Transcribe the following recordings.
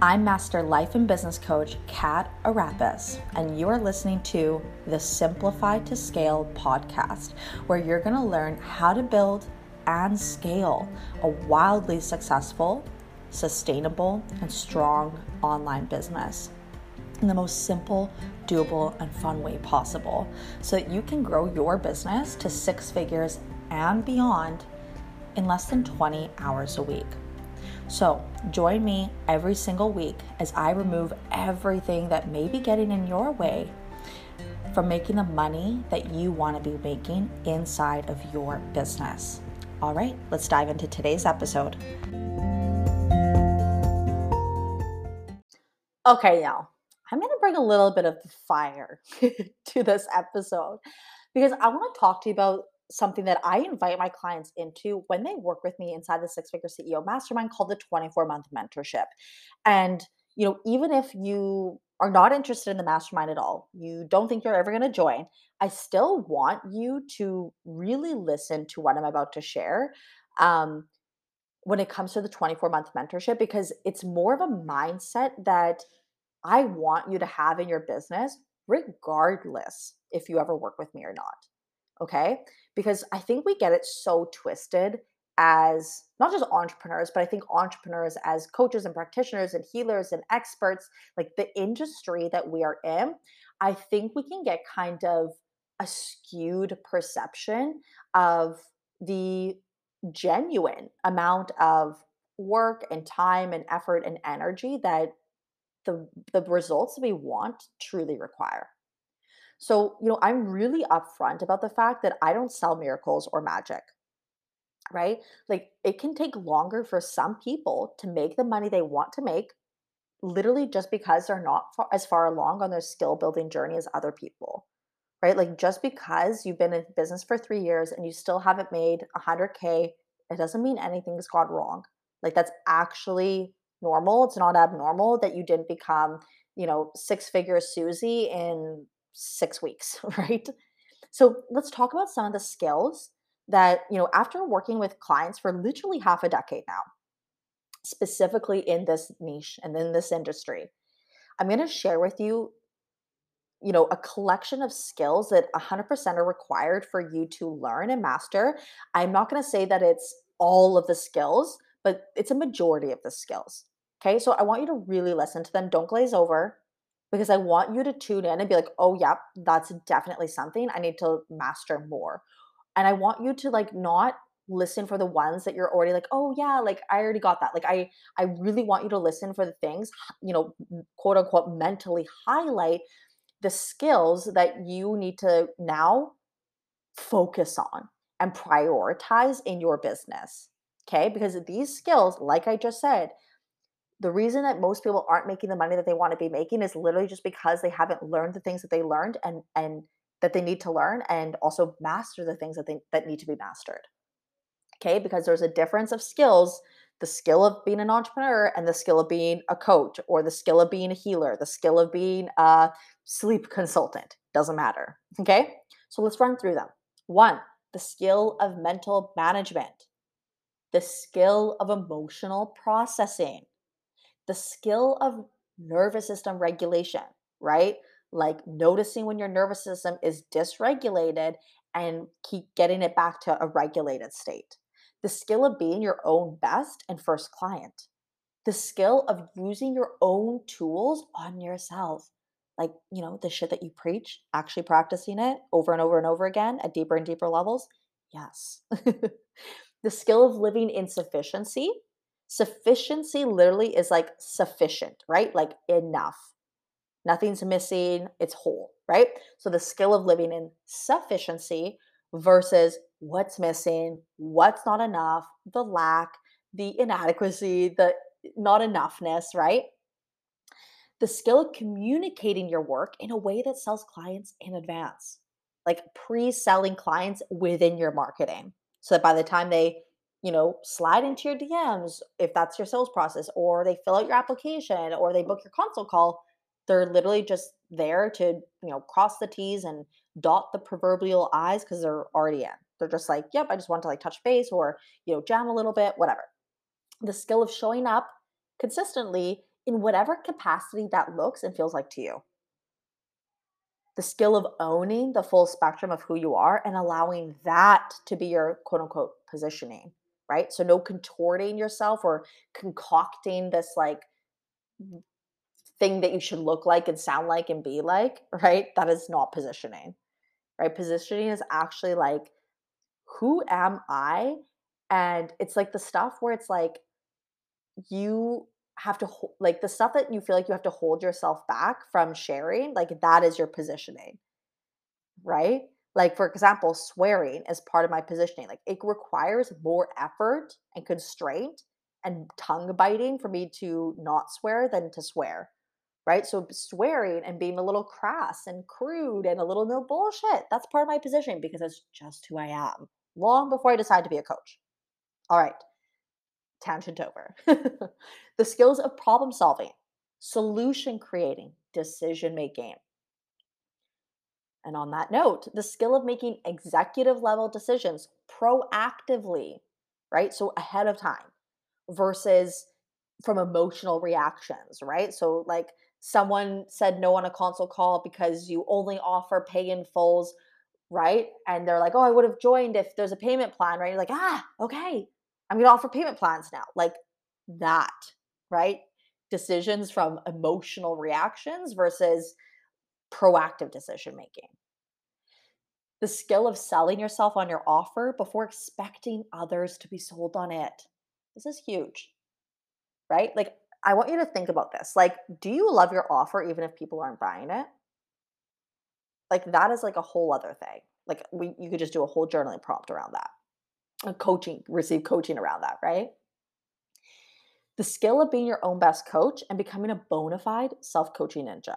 I'm Master Life and Business Coach Kat Arapis, and you are listening to the Simplify to Scale podcast, where you're going to learn how to build and scale a wildly successful, sustainable, and strong online business in the most simple, doable, and fun way possible, so that you can grow your business to 6 figures and beyond in less than 20 hours a week. So join me every single week as I remove everything that may be getting in your way from making the money that you want to be making inside of your business. All right, let's dive into today's episode. Okay, y'all, I'm going to bring a little bit of fire to this episode because I want to talk to you about something that I invite my clients into when they work with me inside the Six Figure CEO Mastermind called the 24-month mentorship. And, you know, even if you are not interested in the mastermind at all, you don't think you're ever going to join, I still want you to really listen to what I'm about to share when it comes to the 24-month mentorship, because it's more of a mindset that I want you to have in your business, regardless if you ever work with me or not. Okay? Because I think we get it so twisted as not just entrepreneurs, but I think entrepreneurs as coaches and practitioners and healers and experts, like the industry that we are in, I think we can get kind of a skewed perception of the genuine amount of work and time and effort and energy that the results that we want truly require. So, you know, I'm really upfront about the fact that I don't sell miracles or magic, right? Like, it can take longer for some people to make the money they want to make, literally just because they're not as far along on their skill building journey as other people, right? Like, just because you've been in business for 3 years and you still haven't made 100K, it doesn't mean anything's gone wrong. Like, that's actually normal. It's not abnormal that you didn't become, you know, 6-figure Susie in 6 weeks, right? So let's talk about some of the skills that, you know, after working with clients for literally half a decade now, specifically in this niche and in this industry, I'm going to share with you, you know, a collection of skills that 100% are required for you to learn and master. I'm not going to say that it's all of the skills, but it's a majority of the skills. Okay. So I want you to really listen to them. Don't glaze over, because I want you to tune in and be like, oh, yep, that's definitely something I need to master more. And I want you to, like, not listen for the ones that you're already like, oh yeah, like I already got that. Like I really want you to listen for the things, you know, quote unquote, mentally highlight the skills that you need to now focus on and prioritize in your business. Okay? Because these skills, like I just said, the reason that most people aren't making the money that they want to be making is literally just because they haven't learned the things that they learned and that they need to learn, and also master the things that need to be mastered. Okay? Because there's a difference of skills, the skill of being an entrepreneur and the skill of being a coach, or the skill of being a healer, the skill of being a sleep consultant. Doesn't matter. Okay? So let's run through them. 1, the skill of mental management, the skill of emotional processing, the skill of nervous system regulation, right? Like noticing when your nervous system is dysregulated and keep getting it back to a regulated state. The skill of being your own best and first client. The skill of using your own tools on yourself. Like, you know, the shit that you preach, actually practicing it over and over and over again at deeper and deeper levels. Yes. The skill of living in sufficiency. Sufficiency literally is like sufficient, right? Like enough. Nothing's missing. It's whole, right? So the skill of living in sufficiency versus what's missing, what's not enough, the lack, the inadequacy, the not enoughness, right? The skill of communicating your work in a way that sells clients in advance, like pre-selling clients within your marketing, so that by the time they, you know, slide into your DMs, if that's your sales process, or they fill out your application, or they book your consult call, they're literally just there to, you know, cross the T's and dot the proverbial I's, because they're already in. They're just like, yep, I just want to like touch base, or, you know, jam a little bit, whatever. The skill of showing up consistently in whatever capacity that looks and feels like to you. The skill of owning the full spectrum of who you are and allowing that to be your quote unquote positioning, right? So no contorting yourself or concocting this like thing that you should look like and sound like and be like, right? That is not positioning, right? Positioning is actually like, who am I? And it's like the stuff where it's like, you have to like the stuff that you feel like you have to hold yourself back from sharing, like that is your positioning, right? Like for example, swearing is part of my positioning. Like it requires more effort and constraint and tongue biting for me to not swear than to swear, right? So swearing and being a little crass and crude and a little no bullshit, that's part of my positioning because that's just who I am long before I decide to be a coach. All right. Tangent over. The skills of problem solving, solution creating, decision making. And on that note, the skill of making executive level decisions proactively, right? So ahead of time versus from emotional reactions, right? So like someone said no on a consult call because you only offer pay in fulls, right? And they're like, oh, I would have joined if there's a payment plan, right? You're like, ah, okay. I'm going to offer payment plans now, like that, right? Decisions from emotional reactions versus proactive decision-making. The skill of selling yourself on your offer before expecting others to be sold on it. This is huge, right? Like, I want you to think about this. Like, do you love your offer even if people aren't buying it? Like, that is like a whole other thing. Like, you could just do a whole journaling prompt around that. Receive coaching around that, right? The skill of being your own best coach and becoming a bona fide self-coaching ninja.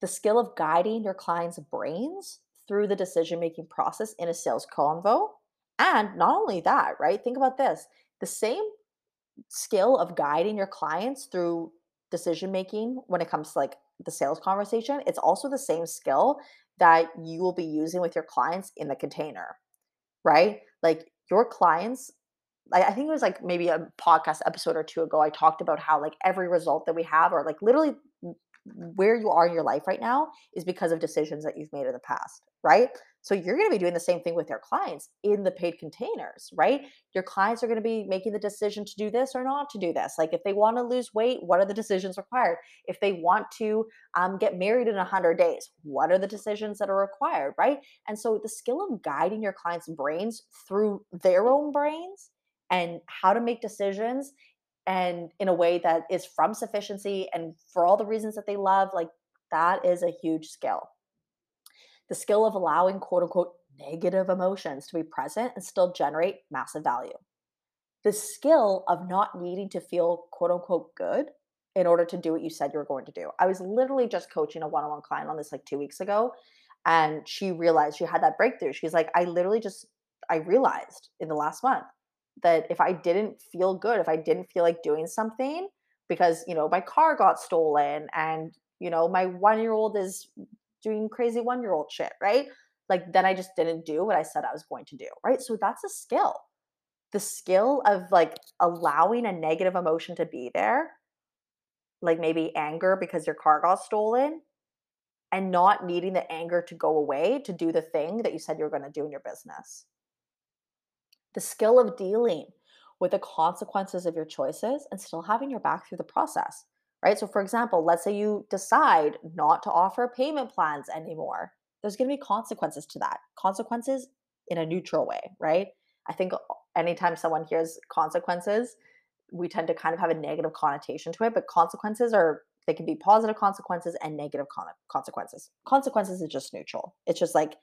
The skill of guiding your clients' brains through the decision-making process in a sales convo. And not only that, right? Think about this. The same skill of guiding your clients through decision-making when it comes to like the sales conversation, it's also the same skill that you will be using with your clients in the container, right? Like, your clients, I think it was like maybe a podcast episode or two ago, I talked about how like every result that we have or like literally where you are in your life right now is because of decisions that you've made in the past, right? So you're going to be doing the same thing with your clients in the paid containers, right? Your clients are going to be making the decision to do this or not to do this. Like if they want to lose weight, what are the decisions required? If they want to get married in 100 days, what are the decisions that are required, right? And so the skill of guiding your clients' brains through their own brains and how to make decisions and in a way that is from sufficiency and for all the reasons that they love, like that is a huge skill. The skill of allowing quote unquote negative emotions to be present and still generate massive value. The skill of not needing to feel quote unquote good in order to do what you said you were going to do. I was literally just coaching a one-on-one client on this like 2 weeks ago, and she realized she had that breakthrough. She's like, I realized in the last month that if I didn't feel good, if I didn't feel like doing something because, you know, my car got stolen and, you know, my one-year-old is doing crazy one-year-old shit, right? Like then I just didn't do what I said I was going to do, right? So that's a skill. The skill of like allowing a negative emotion to be there, like maybe anger because your car got stolen, and not needing the anger to go away to do the thing that you said you were going to do in your business. The skill of dealing with the consequences of your choices and still having your back through the process, right? So for example, let's say you decide not to offer payment plans anymore. There's going to be consequences to that. Consequences in a neutral way, right? I think anytime someone hears consequences, we tend to kind of have a negative connotation to it, but consequences are, they can be positive consequences and negative consequences. Consequences is just neutral. It's just like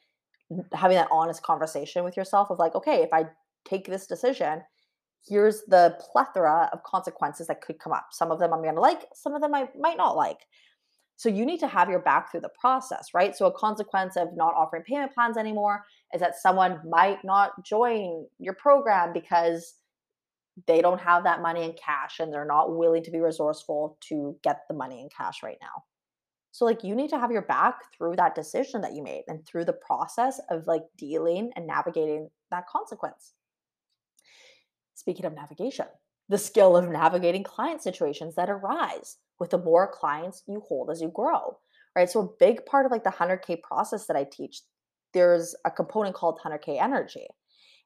having that honest conversation with yourself of like, okay, if I take this decision, here's the plethora of consequences that could come up. Some of them I'm going to like, some of them I might not like. So you need to have your back through the process, right? So a consequence of not offering payment plans anymore is that someone might not join your program because they don't have that money in cash and they're not willing to be resourceful to get the money in cash right now. So like you need to have your back through that decision that you made and through the process of like dealing and navigating that consequence. Speaking of navigation, the skill of navigating client situations that arise with the more clients you hold as you grow, right? So a big part of like the 100K process that I teach, there's a component called 100K energy,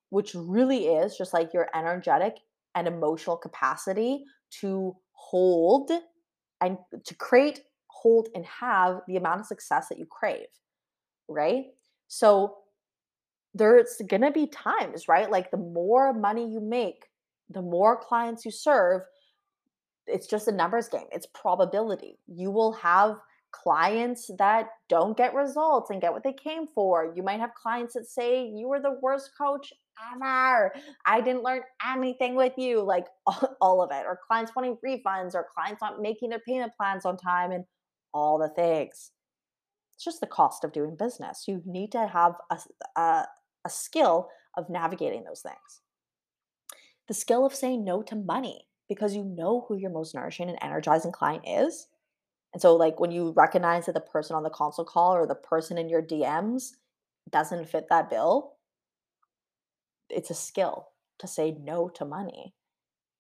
which really is just like your energetic and emotional capacity to hold and to create, hold, and have the amount of success that you crave, right? So there's going to be times, right? Like the more money you make, the more clients you serve, it's just a numbers game. It's probability. You will have clients that don't get results and get what they came for. You might have clients that say, you were the worst coach ever. I didn't learn anything with you, like all of it. Or clients wanting refunds, or clients not making their payment plans on time, and all the things. It's just the cost of doing business. You need to have a skill of navigating those things. The skill of saying no to money, because you know who your most nourishing and energizing client is. And so like when you recognize that the person on the consult call or the person in your DMs doesn't fit that bill, it's a skill to say no to money.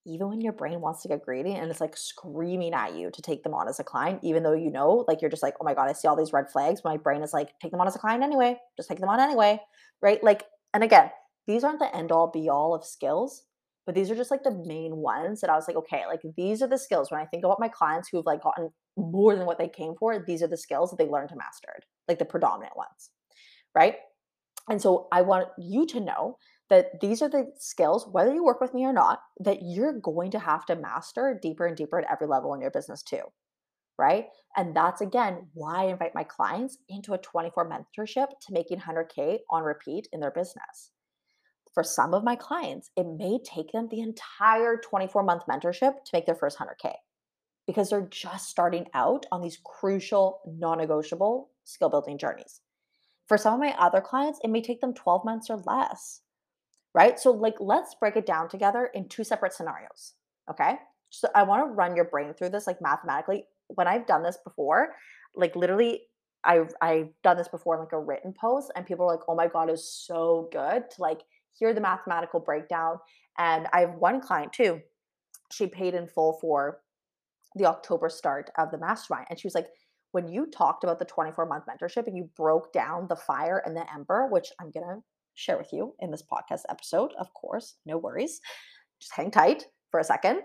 Even when your brain wants to get greedy and it's like screaming at you to take them on as a client, even though you know, like you're just like, oh my God, I see all these red flags. My brain is like, take them on as a client anyway. Just take them on anyway, right? Like, and again, these aren't the end all be all of skills, but these are just like the main ones that I was like, okay, like these are the skills. When I think about my clients who've like gotten more than what they came for, these are the skills that they learned to master, like the predominant ones, right? And so I want you to know that these are the skills, whether you work with me or not, that you're going to have to master deeper and deeper at every level in your business too, right? And that's, again, why I invite my clients into a 24 mentorship to making 100K on repeat in their business. For some of my clients, it may take them the entire 24-month mentorship to make their first 100K because they're just starting out on these crucial, non-negotiable skill-building journeys. For some of my other clients, it may take them 12 months or less. Right? So like, let's break it down together in two separate scenarios. Okay. So I want to run your brain through this, like mathematically. When I've done this before, like literally I've done this before in like a written post, and people are like, oh my God, it's so good to like hear the mathematical breakdown. And I have one client too. She paid in full for the October start of the mastermind. And she was like, when you talked about the 24-month mentorship and you broke down the fire and the ember, which I'm going to share with you in this podcast episode, of course, no worries. Just hang tight for a second.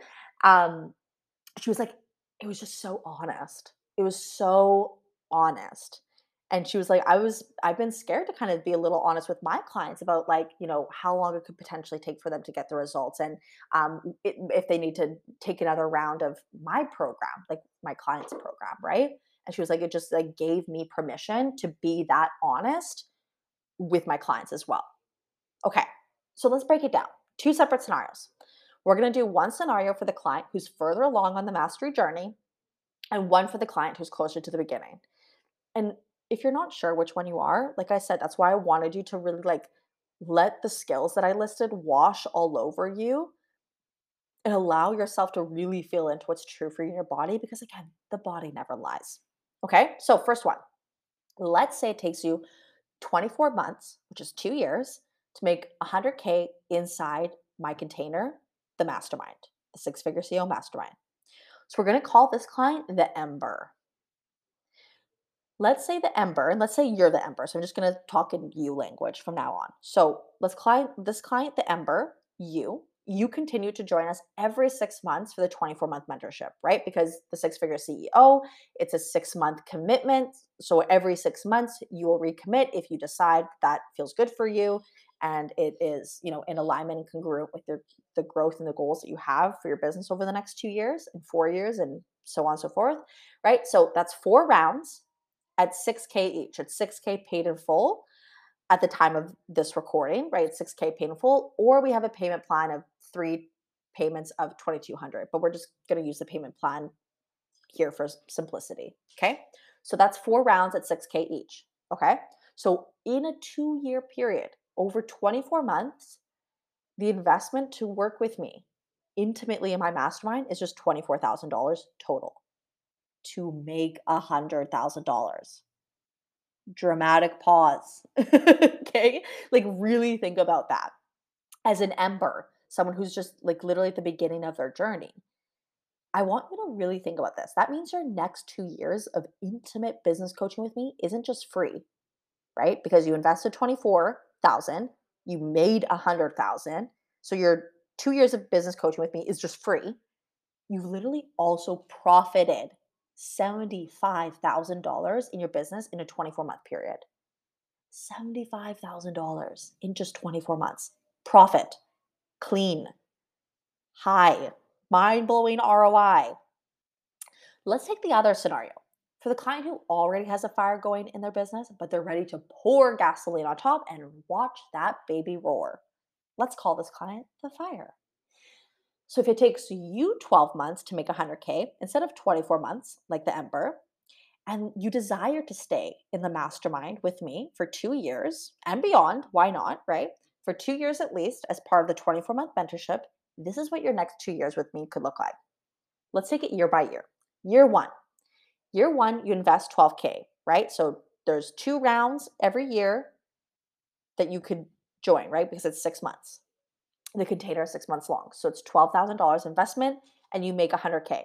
She was like, it was just so honest. It was so honest. And she was like, I've been scared to kind of be a little honest with my clients about like, you know, how long it could potentially take for them to get the results. And if they need to take another round of my program, like my client's program, right? And she was like, it just like gave me permission to be that honest with my clients as well. Okay, so let's break it down. Two separate scenarios. We're going to do one scenario for the client who's further along on the mastery journey and one for the client who's closer to the beginning. And if you're not sure which one you are, like I said, that's why I wanted you to really like let the skills that I listed wash all over you and allow yourself to really feel into what's true for you in your body, because again, the body never lies. Okay, so first one, let's say it takes you 24 months, which is 2 years, to make 100K inside my container, the mastermind, the six-figure CEO mastermind. So we're going to call this client the ember. Let's say the ember, and let's say you're the ember. So I'm just going to talk in you language from now on. So let's client this client, the ember, you continue to join us every 6 months for the 24-month mentorship, right? Because the six-figure CEO, it's a 6-month commitment. So every 6 months you will recommit if you decide that feels good for you and it is, you know, in alignment and congruent with the growth and the goals that you have for your business over the next 2 years and 4 years and so on and so forth, right? So that's 4 rounds at 6K each. It's 6K paid in full at the time of this recording, right? 6K paid in full, or we have a payment plan of 3 payments of $2,200, but we're just going to use the payment plan here for simplicity. Okay. So that's 4 rounds at 6K each. Okay. So in a 2-year period, over 24 months, the investment to work with me intimately in my mastermind is just $24,000 total to make $100,000. Dramatic pause. Okay. Like really think about that as an ember, someone who's just like literally at the beginning of their journey. I want you to really think about this. That means your next 2 years of intimate business coaching with me isn't just free, right? Because you invested $24,000, you made $100,000. So your 2 years of business coaching with me is just free. You've literally also profited $75,000 in your business in a 24-month period. $75,000 in just 24 months. Profit, clean, high, mind-blowing ROI. Let's take the other scenario. For the client who already has a fire going in their business, but they're ready to pour gasoline on top and watch that baby roar. Let's call this client the fire. So if it takes you 12 months to make 100K instead of 24 months, like the ember, and you desire to stay in the mastermind with me for 2 years and beyond, why not, right? For 2 years at least as part of the 24-month mentorship, this is what your next 2 years with me could look like. Let's take it year by year. Year one, you invest 12K, right? So there's 2 rounds every year that you could join, right? Because it's 6 months. The container is 6 months long. So it's $12,000 investment and you make 100K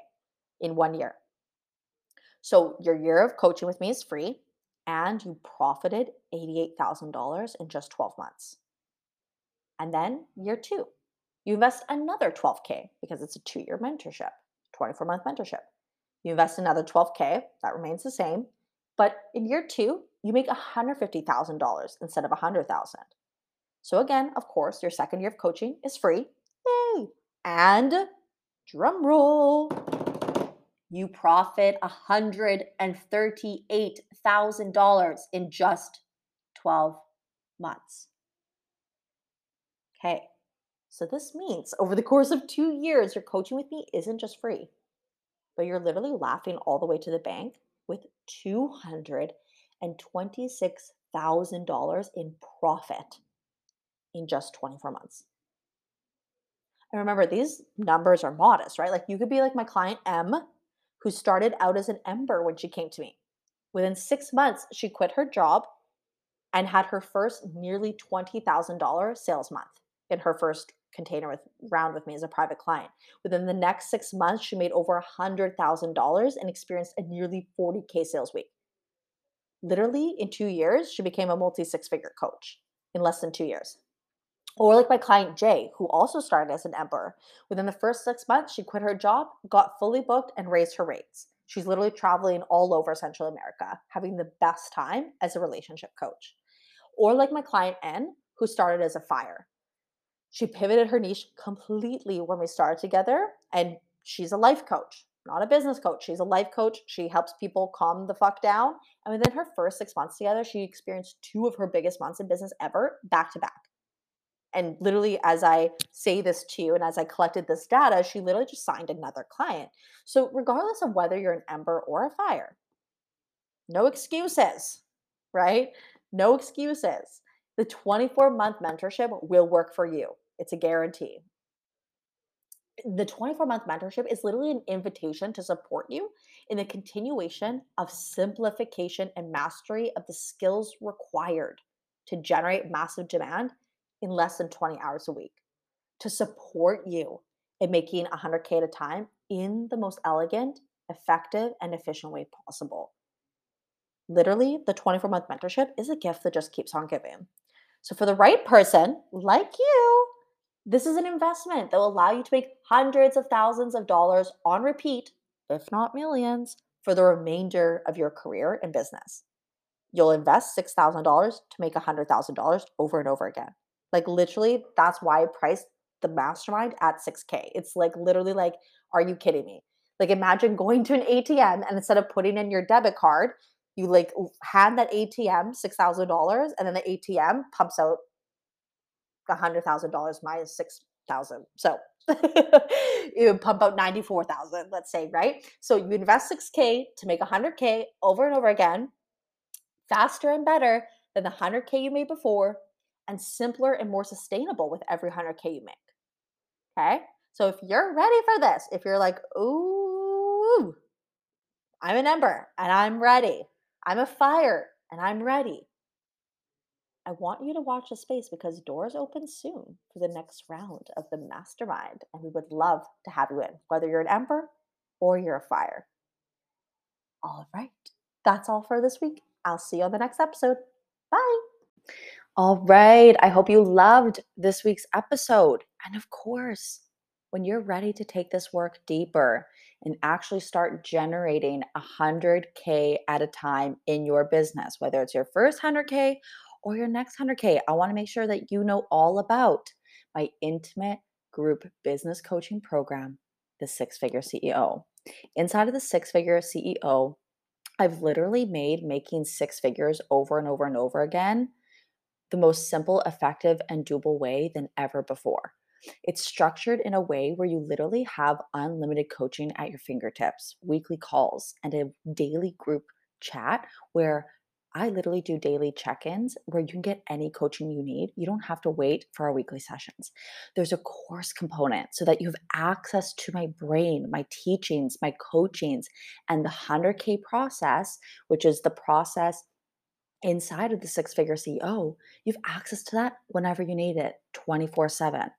in 1 year. So your year of coaching with me is free and you profited $88,000 in just 12 months. And then year 2. You invest another 12K because it's a 2-year mentorship, 24-month mentorship. You invest another 12K, that remains the same. But in year 2, you make $150,000 instead of $100,000. So again, of course, your second year of coaching is free. Yay! And drum roll, you profit $138,000 in just 12 months. Okay. So this means over the course of 2 years, your coaching with me isn't just free, but you're literally laughing all the way to the bank with $226,000 in profit in just 24 months. And remember, these numbers are modest, right? Like you could be like my client M, who started out as an ember when she came to me. Within 6 months, she quit her job and had her first nearly $20,000 sales month in her first container round with me as a private client. Within the next 6 months, she made over $100,000 and experienced a nearly 40K sales week. Literally in 2 years, she became a multi-six-figure coach in less than 2 years. Or like my client Jay, who also started as an ember. Within the first 6 months, she quit her job, got fully booked, and raised her rates. She's literally traveling all over Central America, having the best time as a relationship coach. Or like my client N, who started as a fire. She pivoted her niche completely when we started together, and she's a life coach, not a business coach. She's a life coach. She helps people calm the fuck down. And within her first 6 months together, she experienced 2 of her biggest months in business ever, back to back. And literally, as I say this to you and as I collected this data, she literally just signed another client. So regardless of whether you're an ember or a fire, no excuses, right? No excuses. The 24-month mentorship will work for you. It's a guarantee. The 24-month mentorship is literally an invitation to support you in the continuation of simplification and mastery of the skills required to generate massive demand in less than 20 hours a week, to support you in making 100K at a time in the most elegant, effective, and efficient way possible. Literally, the 24-month mentorship is a gift that just keeps on giving. So for the right person, like you, this is an investment that will allow you to make hundreds of thousands of dollars on repeat, if not millions, for the remainder of your career and business. You'll invest $6,000 to make $100,000 over and over again. Like literally, that's why I priced the mastermind at 6K. It's like literally like, are you kidding me? Like imagine going to an ATM and instead of putting in your debit card, you like hand that ATM $6,000 and then the ATM pumps out $100,000 minus $6,000. So it would pump out $94,000, let's say, right? So you invest 6K to make 100K over and over again, faster and better than the 100K you made before, and simpler and more sustainable with every 100K you make. Okay? So if you're ready for this, if you're like, ooh, I'm an ember and I'm ready. I'm a fire and I'm ready. I want you to watch the space because doors open soon for the next round of the mastermind. And we would love to have you in, whether you're an ember or you're a fire. All right. That's all for this week. I'll see you on the next episode. Bye. All right. I hope you loved this week's episode. And of course, when you're ready to take this work deeper and actually start generating 100K at a time in your business, whether it's your first 100K or your next 100K, I want to make sure that you know all about my intimate group business coaching program, The Six Figure CEO. Inside of The Six Figure CEO, I've literally made making six figures over and over and over again the most simple, effective, and doable way than ever before. It's structured in a way where you literally have unlimited coaching at your fingertips, weekly calls, and a daily group chat where I literally do daily check-ins where you can get any coaching you need. You don't have to wait for our weekly sessions. There's a course component so that you have access to my brain, my teachings, my coachings, and the 100K process, which is the process inside of the six-figure CEO. You have access to that whenever you need it, 24/7.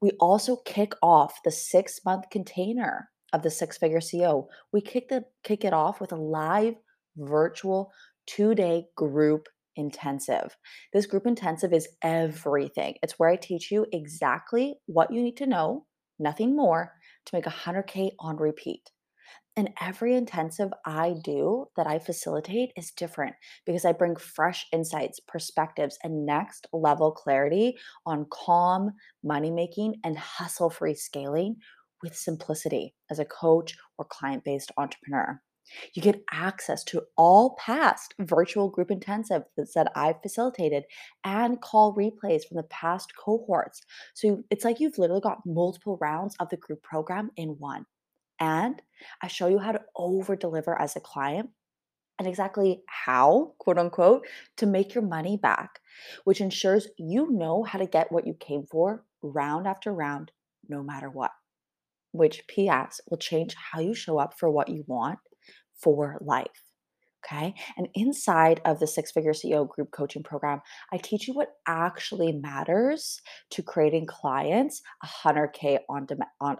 We also kick off the 6-month container of the six-figure CEO. We kick it off with a live virtual 2-day group intensive. This group intensive is everything. It's where I teach you exactly what you need to know, nothing more, to make 100K on repeat. And every intensive I do that I facilitate is different because I bring fresh insights, perspectives, and next level clarity on calm, money-making, and hustle-free scaling with simplicity as a coach or client-based entrepreneur. You get access to all past virtual group intensives that I've facilitated and call replays from the past cohorts. So it's like you've literally got multiple rounds of the group program in one. And I show you how to over-deliver as a client and exactly how, quote unquote, to make your money back, which ensures you know how to get what you came for round after round, no matter what, which P.S. will change how you show up for what you want for life. Okay. And inside of the six-figure CEO group coaching program, I teach you what actually matters to creating clients 100K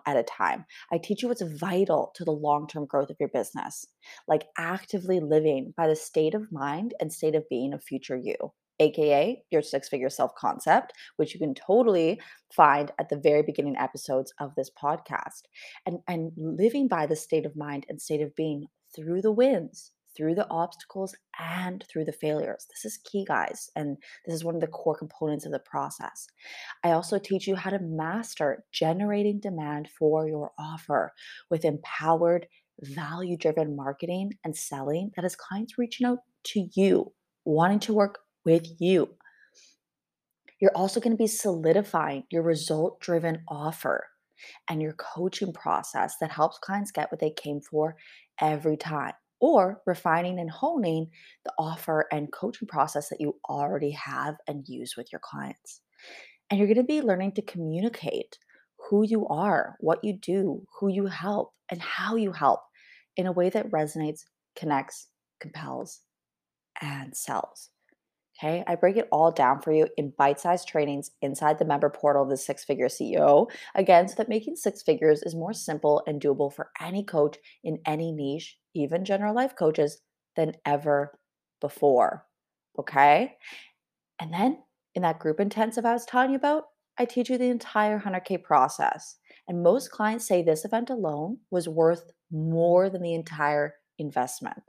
at a time. I teach you what's vital to the long-term growth of your business, like actively living by the state of mind and state of being of future you, AKA your six-figure self-concept, which you can totally find at the very beginning episodes of this podcast, and living by the state of mind and state of being through the wins, through the obstacles, and through the failures. This is key, guys, and this is one of the core components of the process. I also teach you how to master generating demand for your offer with empowered, value-driven marketing and selling that is clients reaching out to you, wanting to work with you. You're also going to be solidifying your result-driven offer and your coaching process that helps clients get what they came for every time, or refining and honing the offer and coaching process that you already have and use with your clients. And you're going to be learning to communicate who you are, what you do, who you help, and how you help in a way that resonates, connects, compels, and sells. Okay, I break it all down for you in bite-sized trainings inside the member portal of the six-figure CEO, again, so that making six figures is more simple and doable for any coach in any niche, even general life coaches, than ever before. Okay? And then in that group intensive I was telling you about, I teach you the entire 100K process. And most clients say this event alone was worth more than the entire investment.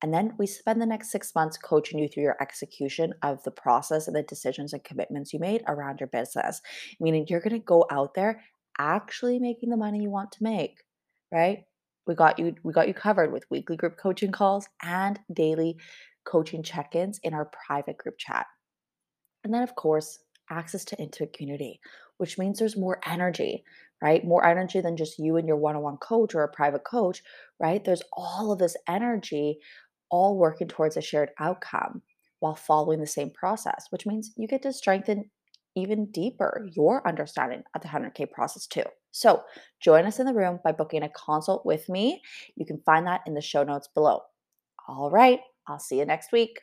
And then we spend the next 6 months coaching you through your execution of the process and the decisions and commitments you made around your business, meaning you're going to go out there actually making the money you want to make, right? We got you covered with weekly group coaching calls and daily coaching check-ins in our private group chat. And then, of course, access to intimate community, which means there's more energy, right? More energy than just you and your one-on-one coach or a private coach, right? There's all of this energy all working towards a shared outcome while following the same process, which means you get to strengthen even deeper your understanding of the 100K process too. So join us in the room by booking a consult with me. You can find that in the show notes below. All right, I'll see you next week.